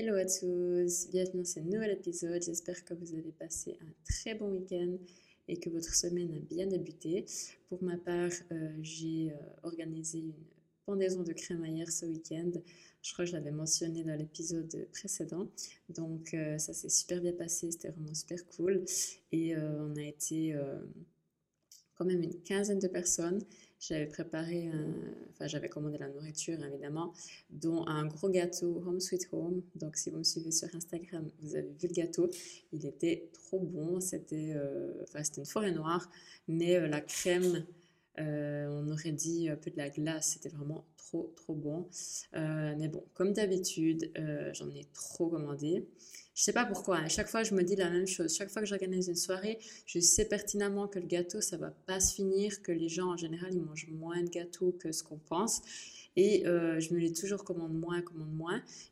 Hello à tous, bienvenue dans ce nouvel épisode, j'espère que vous avez passé un très bon week-end et que votre semaine a bien débuté. Pour ma part, j'ai organisé une pendaison de crémaillère ce week-end, je crois que je l'avais mentionné dans l'épisode précédent, donc ça s'est super bien passé, c'était vraiment super cool et on a été quand même une quinzaine de personnes. J'avais commandé la nourriture évidemment, dont un gros gâteau Home Sweet Home. Donc si vous me suivez sur Instagram, vous avez vu le gâteau, il était trop bon. C'était une forêt noire, mais la crème, on aurait dit un peu de la glace, c'était vraiment trop bon. Mais bon, comme d'habitude, j'en ai trop commandé. Je sais pas pourquoi, à chaque fois je me dis la même chose, chaque fois que j'organise une soirée, je sais pertinemment que le gâteau ça va pas se finir, que les gens en général ils mangent moins de gâteau que ce qu'on pense et je me les toujours commande moins,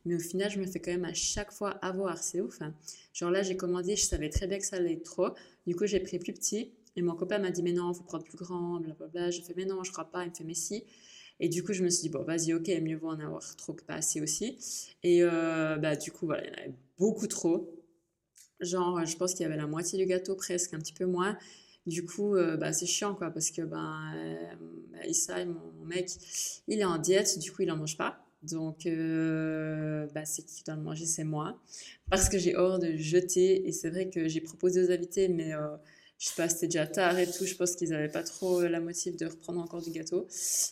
mais au final je me fais quand même à chaque fois avoir, c'est ouf hein. Genre là j'ai commandé, je savais très bien que ça allait trop, du coup j'ai pris plus petit et mon copain m'a dit mais non, faut prendre plus grand, blablabla, j'ai fait mais non, je crois pas, il me fait mais si. Et du coup, je me suis dit, bon, vas-y, ok, mieux vaut en avoir trop que pas assez aussi. Et du coup, voilà, il y en avait beaucoup trop. Genre, je pense qu'il y avait la moitié du gâteau, presque, un petit peu moins. Du coup, c'est chiant, quoi, parce que Aïssa, mon mec, il est en diète, du coup, il n'en mange pas. Donc, c'est qui doit le manger, c'est moi. Parce que j'ai horreur de jeter. Et c'est vrai que j'ai proposé aux invités, mais... je sais pas, c'était déjà tard et tout, je pense qu'ils n'avaient pas trop la motive de reprendre encore du gâteau.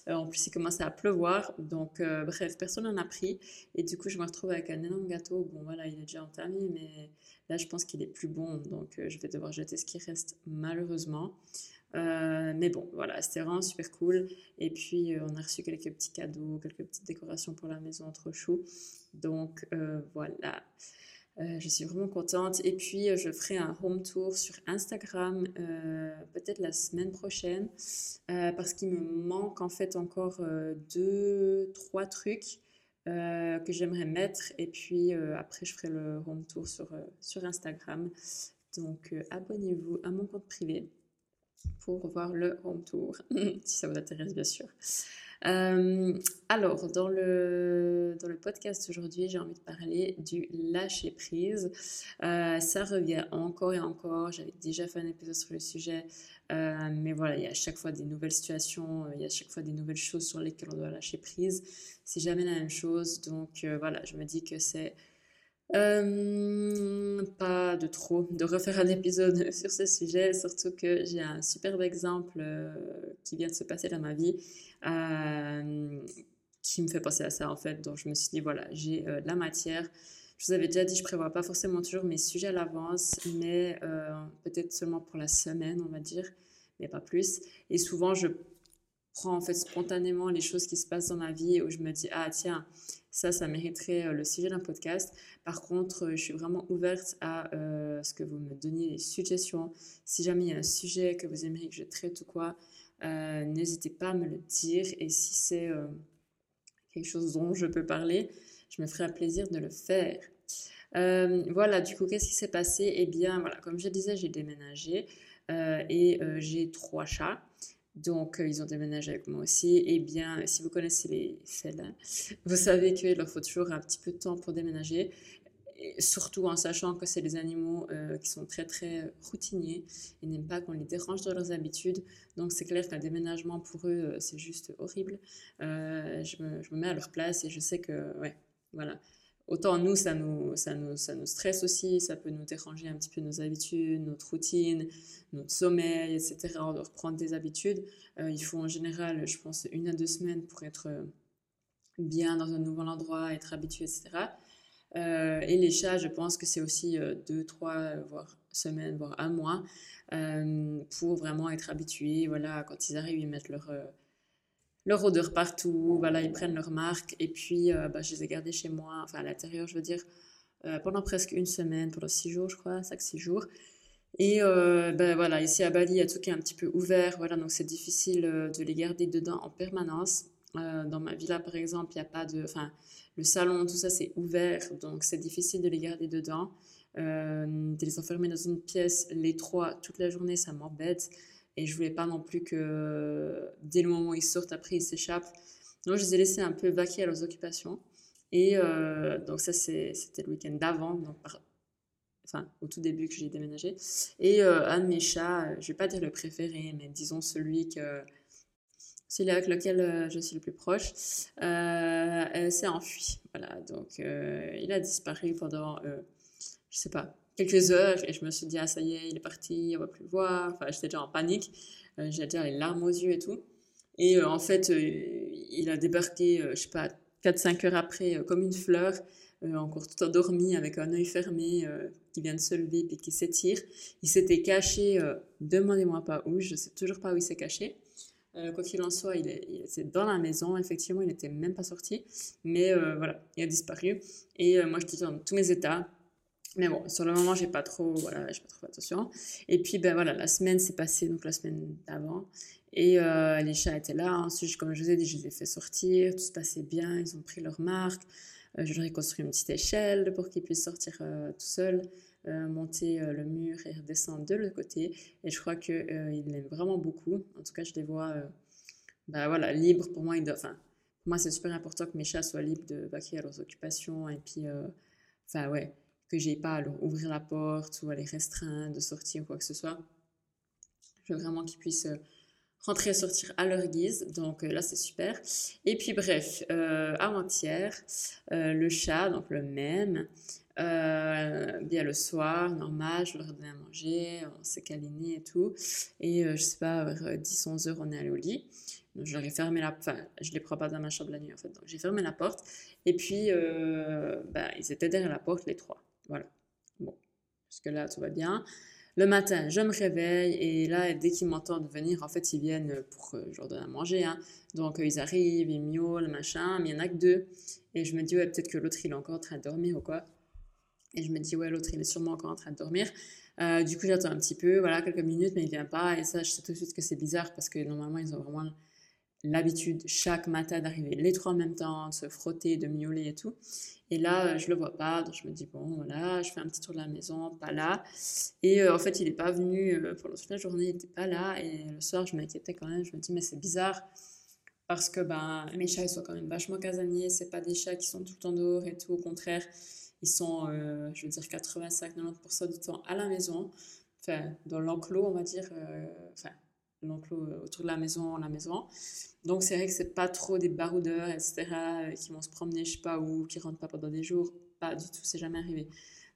En plus, il commençait à pleuvoir, donc personne n'en a pris. Et du coup, je me retrouve avec un énorme gâteau. Bon, voilà, il est déjà entamé, mais là, je pense qu'il est plus bon, donc je vais devoir jeter ce qui reste, malheureusement. Mais bon, voilà, c'était vraiment super cool. Et puis, on a reçu quelques petits cadeaux, quelques petites décorations pour la maison, trop chou. Donc, voilà. Je suis vraiment contente et puis je ferai un home tour sur Instagram peut-être la semaine prochaine parce qu'il me manque en fait encore 2-3 trucs que j'aimerais mettre et puis après je ferai le home tour sur Instagram, donc abonnez-vous à mon compte privé pour voir le home tour si ça vous intéresse bien sûr. Alors, dans le podcast aujourd'hui, j'ai envie de parler du lâcher prise. Ça revient encore et encore. J'avais déjà fait un épisode sur le sujet, mais voilà, il y a à chaque fois des nouvelles situations, il y a à chaque fois des nouvelles choses sur lesquelles on doit lâcher prise. C'est jamais la même chose, donc voilà, je me dis que c'est pas de trop de refaire un épisode sur ce sujet, surtout que j'ai un superbe exemple qui vient de se passer dans ma vie qui me fait penser à ça en fait, donc je me suis dit voilà, j'ai de la matière. Je vous avais déjà dit, je prévois pas forcément toujours mes sujets à l'avance, mais peut-être seulement pour la semaine on va dire, mais pas plus, et souvent je prends en fait spontanément les choses qui se passent dans ma vie où je me dis ah tiens, ça mériterait le sujet d'un podcast. Par contre, je suis vraiment ouverte à ce que vous me donniez des suggestions. Si jamais il y a un sujet que vous aimeriez que je traite ou quoi, n'hésitez pas à me le dire. Et si c'est quelque chose dont je peux parler, je me ferai un plaisir de le faire. Voilà, du coup, qu'est-ce qui s'est passé ? Eh bien, voilà, comme je disais, j'ai déménagé et j'ai 3 chats. Donc, ils ont déménagé avec moi aussi. Eh bien, si vous connaissez les félins, vous savez qu'il leur faut toujours un petit peu de temps pour déménager. Et surtout en sachant que c'est des animaux qui sont très, très routiniers. Ils n'aiment pas qu'on les dérange dans leurs habitudes. Donc, c'est clair qu'un déménagement pour eux, c'est juste horrible. Je me mets à leur place et je sais que, ouais, voilà. Autant nous, ça nous stresse aussi, ça peut nous déranger un petit peu nos habitudes, notre routine, notre sommeil, etc. On doit reprendre des habitudes. Il faut en général, je pense, 1 à 2 semaines pour être bien dans un nouvel endroit, être habitué, etc. Et les chats, je pense que c'est aussi 2, 3, voire semaines, voire un mois pour vraiment être habitués. Voilà, quand ils arrivent, ils mettent leur odeur partout, voilà, ils prennent leur marque, et puis je les ai gardés chez moi, enfin à l'intérieur je veux dire, pendant presque 1 semaine, pendant 6 jours je crois, 5-6 jours, et voilà, ici à Bali il y a tout qui est un petit peu ouvert, voilà, donc c'est difficile de les garder dedans en permanence. Dans ma villa par exemple, il n'y a pas de, enfin le salon, tout ça c'est ouvert, donc c'est difficile de les garder dedans, de les enfermer dans une pièce, les 3, toute la journée ça m'embête. Et je voulais pas non plus que dès le moment où ils sortent, après ils s'échappent. Donc je les ai laissés un peu vaquer à leurs occupations. Et donc ça, c'était le week-end d'avant, enfin au tout début que j'ai déménagé. Et un de mes chats, je ne vais pas dire le préféré, mais disons celui avec lequel je suis le plus proche, s'est enfui. Voilà, donc il a disparu pendant, je ne sais pas, quelques heures, et je me suis dit, ah ça y est, il est parti, on ne va plus le voir. Enfin, j'étais déjà en panique, j'allais dire les larmes aux yeux et tout. Et en fait, il a débarqué, je ne sais pas, 4-5 heures après, comme une fleur, encore tout endormi, avec un œil fermé, qui vient de se lever et qui s'étire. Il s'était caché, demandez-moi pas où, je ne sais toujours pas où il s'est caché. Quoi qu'il en soit, il était dans la maison, effectivement, il n'était même pas sorti, mais voilà, il a disparu. Et moi, j'étais dans tous mes états, mais bon, sur le moment, j'ai pas trop fait attention. Et puis, ben voilà, la semaine s'est passée, donc la semaine d'avant, et les chats étaient là. Ensuite, comme je vous ai dit, je les ai fait sortir, tout se passait bien, ils ont pris leur marque. Je leur ai construit une petite échelle pour qu'ils puissent sortir tout seuls. Monter le mur et redescendre de l'autre côté, et je crois qu'ils l'aiment vraiment beaucoup. En tout cas, je les vois libres. Pour moi, pour moi c'est super important que mes chats soient libres de vaquer à leurs occupations, et puis que j'ai pas à leur ouvrir la porte ou à les restreindre de sortir ou quoi que ce soit. Je veux vraiment qu'ils puissent rentrer et sortir à leur guise, donc là c'est super. Et puis bref, avant-hier, le chat, donc le même, bien le soir, normal, je leur ai donné à manger, on s'est câliné et tout, et je sais pas, vers 10-11 heures on est allé au lit, donc je leur ai fermé je les prends pas dans ma chambre la nuit en fait, donc j'ai fermé la porte, et puis ils étaient derrière la porte les trois, voilà, bon, jusque là tout va bien. Le matin, je me réveille, et là, dès qu'ils m'entendent venir, en fait, ils viennent pour je leur donne à manger. Hein. Donc, ils arrivent, ils miaulent, machin, mais il n'y en a que deux. Et je me dis, ouais, peut-être que l'autre, il est encore en train de dormir ou quoi. Et je me dis, ouais, l'autre, il est sûrement encore en train de dormir. Du coup, j'attends un petit peu, voilà, quelques minutes, mais il ne vient pas. Et ça, je sais tout de suite que c'est bizarre, parce que normalement, ils ont vraiment l'habitude chaque matin d'arriver les trois en même temps, de se frotter, de miauler et tout. Et là, je le vois pas, donc je me dis, bon, voilà, je fais un petit tour de la maison, pas là. Et en fait, il n'est pas venu pendant toute la journée, il n'était pas là. Et le soir, je m'inquiétais quand même, je me dis, mais c'est bizarre, parce que mes chats, ils sont quand même vachement casaniers, c'est pas des chats qui sont tout le temps dehors et tout, au contraire, ils sont, 85-90% du temps à la maison, enfin, dans l'enclos, on va dire, l'enclos autour de la maison. Donc c'est vrai que c'est pas trop des baroudeurs, etc., qui vont se promener je sais pas où, qui rentrent pas pendant des jours, pas du tout, c'est jamais arrivé.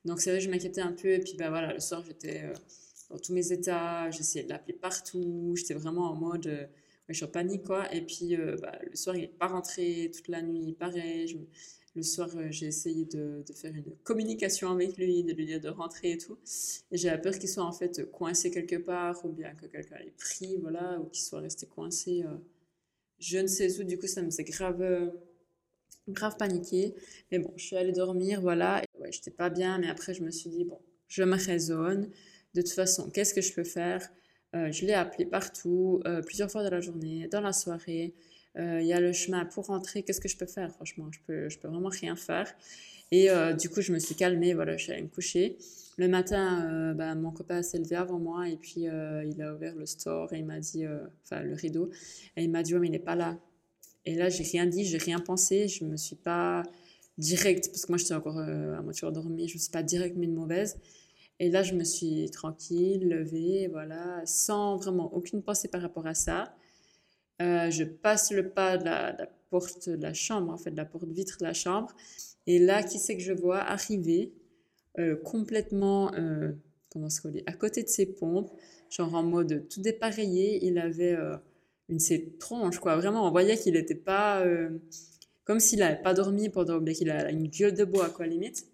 Donc c'est vrai que je m'inquiétais un peu, et puis le soir j'étais dans tous mes états, j'essayais de l'appeler partout, j'étais vraiment en mode je suis en panique quoi, et puis le soir il est pas rentré, toute la nuit pareil, le soir j'ai essayé de faire une communication avec lui, de lui dire de rentrer et tout, et j'avais peur qu'il soit en fait coincé quelque part, ou bien que quelqu'un l'ait pris, voilà, ou qu'il soit resté coincé... je ne sais où, du coup, ça me faisait grave paniquer. Mais bon, je suis allée dormir, voilà. Et ouais, j'étais pas bien, mais après, je me suis dit, bon, je me raisonne. De toute façon, qu'est-ce que je peux faire ? Je l'ai appelé partout, plusieurs fois dans la journée, dans la soirée. Il y a le chemin pour rentrer. Qu'est-ce que je peux faire ? Franchement, je peux vraiment rien faire. Et du coup, je me suis calmée, voilà, je suis allée me coucher. Le matin, mon copain s'est levé avant moi, et puis il a ouvert le store et il m'a dit, le rideau, et il m'a dit, ouais, mais il n'est pas là. Et là, j'ai rien dit, j'ai rien pensé, je me suis pas direct, parce que moi, j'étais encore à moitié endormie, je me suis pas direct mais une mauvaise. Et là, je me suis tranquille, levée, voilà, sans vraiment aucune pensée par rapport à ça. Je passe le pas de la porte de la chambre, en fait, de la porte vitre de la chambre, et là, qui c'est que je vois arriver? Complètement à côté de ses pompes, genre en mode tout dépareillé, il avait une de ses tronches, quoi. Vraiment, on voyait qu'il n'était pas... comme s'il n'avait pas dormi pendant... qu'il a une gueule de bois, quoi, limite.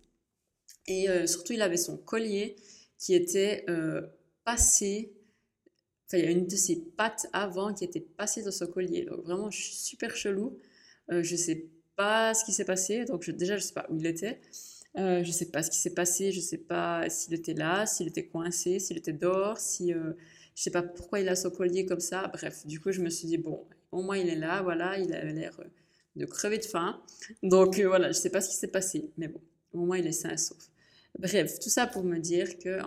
Et surtout, il avait son collier qui était passé... Enfin, il y a une de ses pattes avant qui était passée dans son collier. Donc vraiment, super chelou. Je ne sais pas ce qui s'est passé. Donc déjà, je ne sais pas où il était. Je sais pas ce qui s'est passé, je sais pas s'il était là, s'il était coincé, s'il était dehors, si je sais pas pourquoi il a son collier comme ça. Bref, du coup, je me suis dit bon, au moins il est là, voilà, il avait l'air de crever de faim. Donc voilà, je sais pas ce qui s'est passé, mais bon, au moins il est sain et sauf. Bref, tout ça pour dire que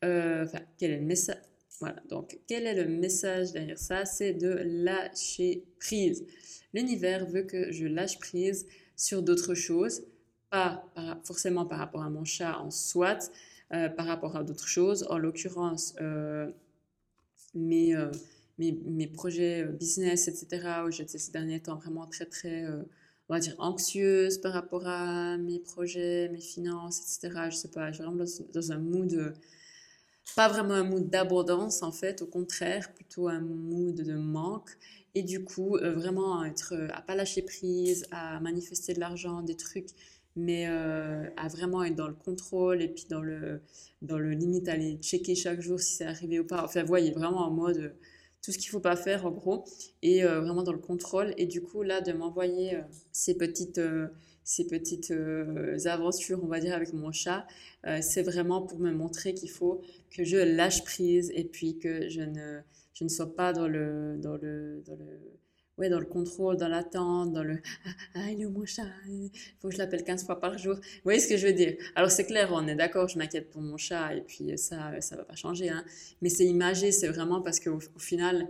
quel est le message Voilà, donc quel est le message derrière ça? C'est de lâcher prise. L'univers veut que je lâche prise sur d'autres choses, pas forcément par rapport à mon chat en soi, par rapport à d'autres choses. En l'occurrence, mes projets business, etc., où j'étais ces derniers temps vraiment très, très, on va dire, anxieuse par rapport à mes projets, mes finances, etc. Je sais pas, je suis vraiment dans un mood... Pas vraiment un mood d'abondance en fait, au contraire, plutôt un mood de manque. Et du coup, vraiment à pas lâcher prise, à manifester de l'argent, des trucs, mais à vraiment être dans le contrôle et puis dans le limite, aller checker chaque jour si c'est arrivé ou pas. Enfin, voyez, vraiment en mode tout ce qu'il ne faut pas faire en gros, et vraiment dans le contrôle. Et du coup, là, de m'envoyer ces petites aventures, on va dire, avec mon chat, c'est vraiment pour me montrer qu'il faut que je lâche prise et puis que je ne sois pas dans le contrôle, dans l'attente, dans le « Ah, il est où mon chat? Il faut que je l'appelle 15 fois par jour. » Vous voyez ce que je veux dire? Alors, c'est clair, on est d'accord, je m'inquiète pour mon chat et puis ça va pas changer, hein. Mais c'est imagé, c'est vraiment parce qu'au final...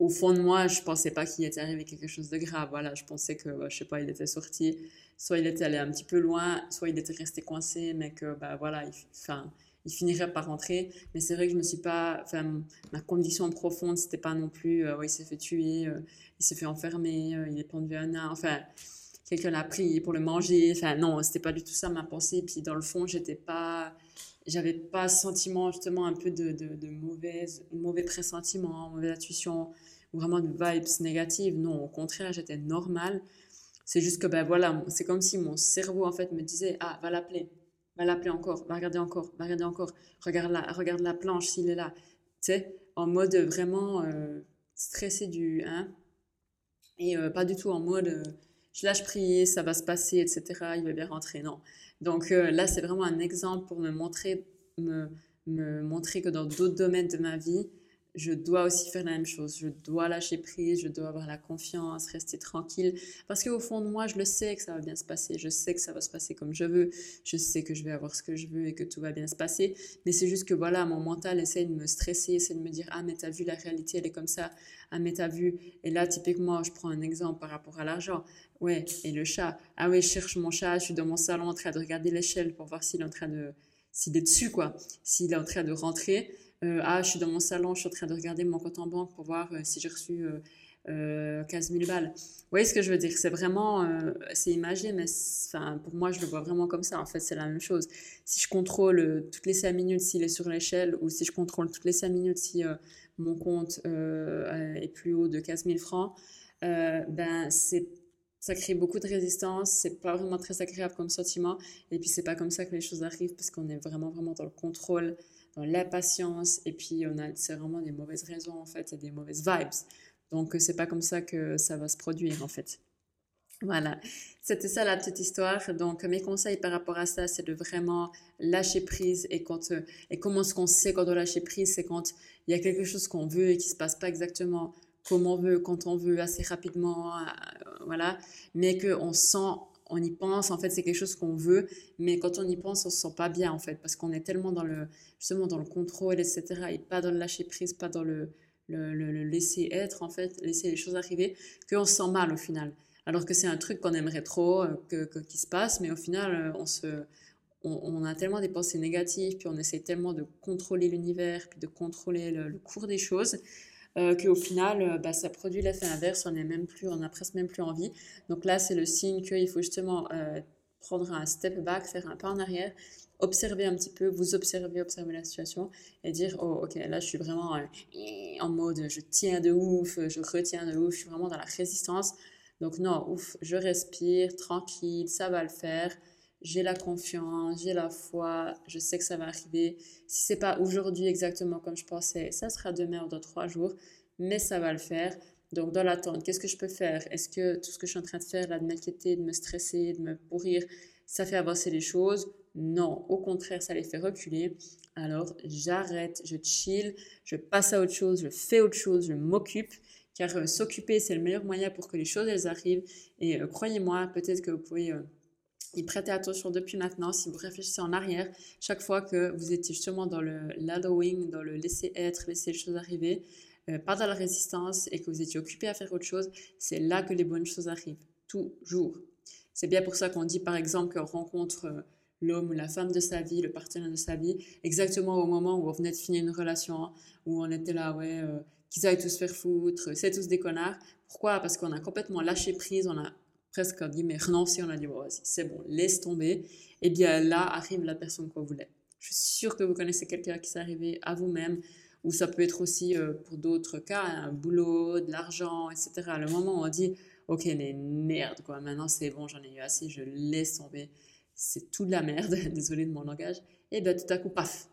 Au fond de moi, je ne pensais pas qu'il était arrivé quelque chose de grave. Voilà, je pensais que, je ne sais pas, il était sorti, soit il était allé un petit peu loin, soit il était resté coincé, mais que, voilà, il finirait par rentrer. Mais c'est vrai que je ne me suis pas... Enfin, ma condition profonde, ce n'était pas non plus... il s'est fait tuer, il s'est fait enfermer, il est pendu à un arbre. Enfin, quelqu'un l'a pris pour le manger. Enfin, non, ce n'était pas du tout ça ma pensée. Puis, dans le fond, j'avais pas sentiment justement un peu de mauvais pressentiment, mauvaise intuition, ou vraiment de vibes négatives. Non, au contraire, j'étais normale. C'est juste que voilà, c'est comme si mon cerveau en fait me disait « Ah, va l'appeler encore, va regarder encore, regarde la planche s'il est là. » Tu sais, en mode vraiment stressé du « hein » et pas du tout en mode « je lâche prise, ça va se passer, etc. Il va bien rentrer. » Non. Donc là, c'est vraiment un exemple pour me montrer que dans d'autres domaines de ma vie, je dois aussi faire la même chose. Je dois lâcher prise, je dois avoir la confiance, rester tranquille. Parce qu'au fond de moi, je le sais que ça va bien se passer. Je sais que ça va se passer comme je veux. Je sais que je vais avoir ce que je veux et que tout va bien se passer. Mais c'est juste que voilà, mon mental essaie de me stresser, essaie de me dire « Ah, mais t'as vu, la réalité, elle est comme ça. Ah, mais t'as vu. » Et là, typiquement, je prends un exemple par rapport à l'argent. Ouais, et le chat. Ah ouais, je cherche mon chat, je suis dans mon salon en train de regarder l'échelle pour voir s'il est dessus, quoi. S'il est en train de rentrer. Je suis dans mon salon, je suis en train de regarder mon compte en banque pour voir si j'ai reçu 15 000 balles. Vous voyez ce que je veux dire? C'est vraiment, c'est imagé, mais pour moi, je le vois vraiment comme ça. En fait, c'est la même chose. Si je contrôle toutes les 5 minutes s'il est sur l'échelle, ou si je contrôle toutes les 5 minutes si mon compte est plus haut de 15 000 francs, ça crée beaucoup de résistance, c'est pas vraiment très agréable comme sentiment. Et puis, c'est pas comme ça que les choses arrivent, parce qu'on est vraiment, vraiment dans le contrôle, dans l'impatience, et puis c'est vraiment des mauvaises raisons en fait, c'est des mauvaises vibes. Donc c'est pas comme ça que ça va se produire en fait. Voilà, c'était ça la petite histoire. Donc mes conseils par rapport à ça, c'est de vraiment lâcher prise. Et comment est-ce qu'on sait quand on lâche prise? C'est quand il y a quelque chose qu'on veut et qui se passe pas exactement comme on veut, quand on veut, assez rapidement, voilà, mais qu'on sent, on y pense, en fait, c'est quelque chose qu'on veut, mais quand on y pense, on ne se sent pas bien, en fait, parce qu'on est tellement dans le contrôle, etc., et pas dans le lâcher-prise, pas dans le laisser être, en fait, laisser les choses arriver, qu'on se sent mal, au final. Alors que c'est un truc qu'on aimerait trop qui se passe, mais au final, on a tellement des pensées négatives, puis on essaie tellement de contrôler l'univers, puis de contrôler le cours des choses, qu'au final, ça produit l'effet inverse, on n'a presque même plus envie. Donc là, c'est le signe qu'il faut justement prendre un step back, faire un pas en arrière, observer un petit peu, vous observer la situation et dire « Oh, ok, là, je suis vraiment en mode je tiens de ouf, je retiens de ouf, je suis vraiment dans la résistance. Donc non, ouf, je respire, tranquille, ça va le faire. » J'ai la confiance, j'ai la foi, je sais que ça va arriver. Si ce n'est pas aujourd'hui exactement comme je pensais, ça sera demain ou dans 3 jours, mais ça va le faire. Donc, dans l'attente, qu'est-ce que je peux faire? Est-ce que tout ce que je suis en train de faire, là, de m'inquiéter, de me stresser, de me pourrir, ça fait avancer les choses? Non, au contraire, ça les fait reculer. Alors, j'arrête, je chill, je passe à autre chose, je fais autre chose, je m'occupe. Car s'occuper, c'est le meilleur moyen pour que les choses, elles arrivent. Et croyez-moi, peut-être que vous pouvez... Et prêtez attention depuis maintenant, si vous réfléchissez en arrière, chaque fois que vous étiez justement dans le l'allowing, dans le laisser être, laisser les choses arriver, pas dans la résistance et que vous étiez occupé à faire autre chose, c'est là que les bonnes choses arrivent, toujours. C'est bien pour ça qu'on dit par exemple qu'on rencontre l'homme ou la femme de sa vie, le partenaire de sa vie, exactement au moment où on venait de finir une relation, où on était là, ouais, qu'ils aillent tous faire foutre, c'est tous des connards. Pourquoi? Parce qu'on a complètement lâché prise, on a presque dit, mais renoncé, on a dit, bon, vas-y, c'est bon, laisse tomber. Et bien là arrive la personne qu'on voulait. Je suis sûre que vous connaissez quelqu'un qui s'est arrivé à vous-même, ou ça peut être aussi pour d'autres cas, un boulot, de l'argent, etc. Le moment où on dit, ok, mais merde, quoi, maintenant c'est bon, j'en ai eu assez, je laisse tomber. C'est tout de la merde, désolé de mon langage. Et bien tout à coup, paf,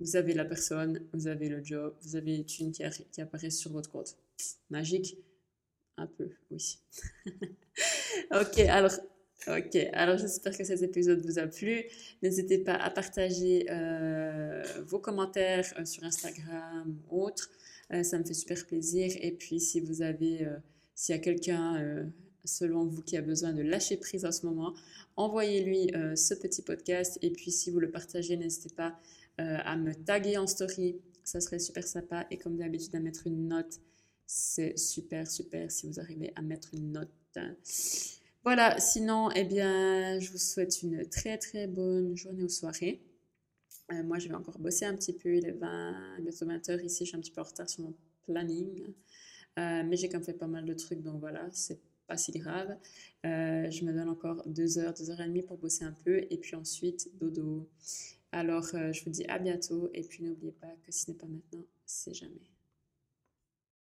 vous avez la personne, vous avez le job, vous avez les thunes qui apparaissent sur votre compte. Magique. Un peu, oui. Ok, alors j'espère que cet épisode vous a plu. N'hésitez pas à partager vos commentaires sur Instagram ou autre. Ça me fait super plaisir. Et puis, si vous avez, s'il y a quelqu'un selon vous qui a besoin de lâcher prise en ce moment, envoyez-lui ce petit podcast. Et puis, si vous le partagez, n'hésitez pas à me taguer en story. Ça serait super sympa. Et comme d'habitude, à mettre une note. C'est super, super si vous arrivez à mettre une note. Voilà, sinon, eh bien, je vous souhaite une très, très bonne journée ou soirée. Moi, je vais encore bosser un petit peu. Il est bientôt 20h ici. Je suis un petit peu en retard sur mon planning. Mais j'ai quand même fait pas mal de trucs. Donc voilà, c'est pas si grave. Je me donne encore 2h, 2h30 pour bosser un peu. Et puis ensuite, dodo. Alors, je vous dis à bientôt. Et puis, n'oubliez pas que si ce n'est pas maintenant, c'est jamais.